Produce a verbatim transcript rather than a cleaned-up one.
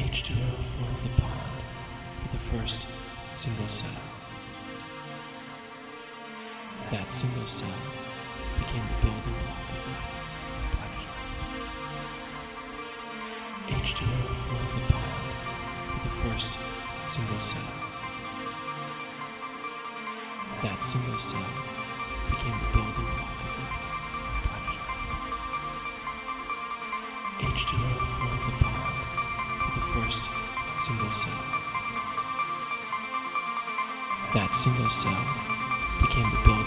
H two O filled the pond for the first single cell. That single cell became the building block of the planet Earth. H two O filled the pond for the first single cell. That single cell became the building block of the planet Earth. H two O filled the pond for the first single cell. That single cell became the building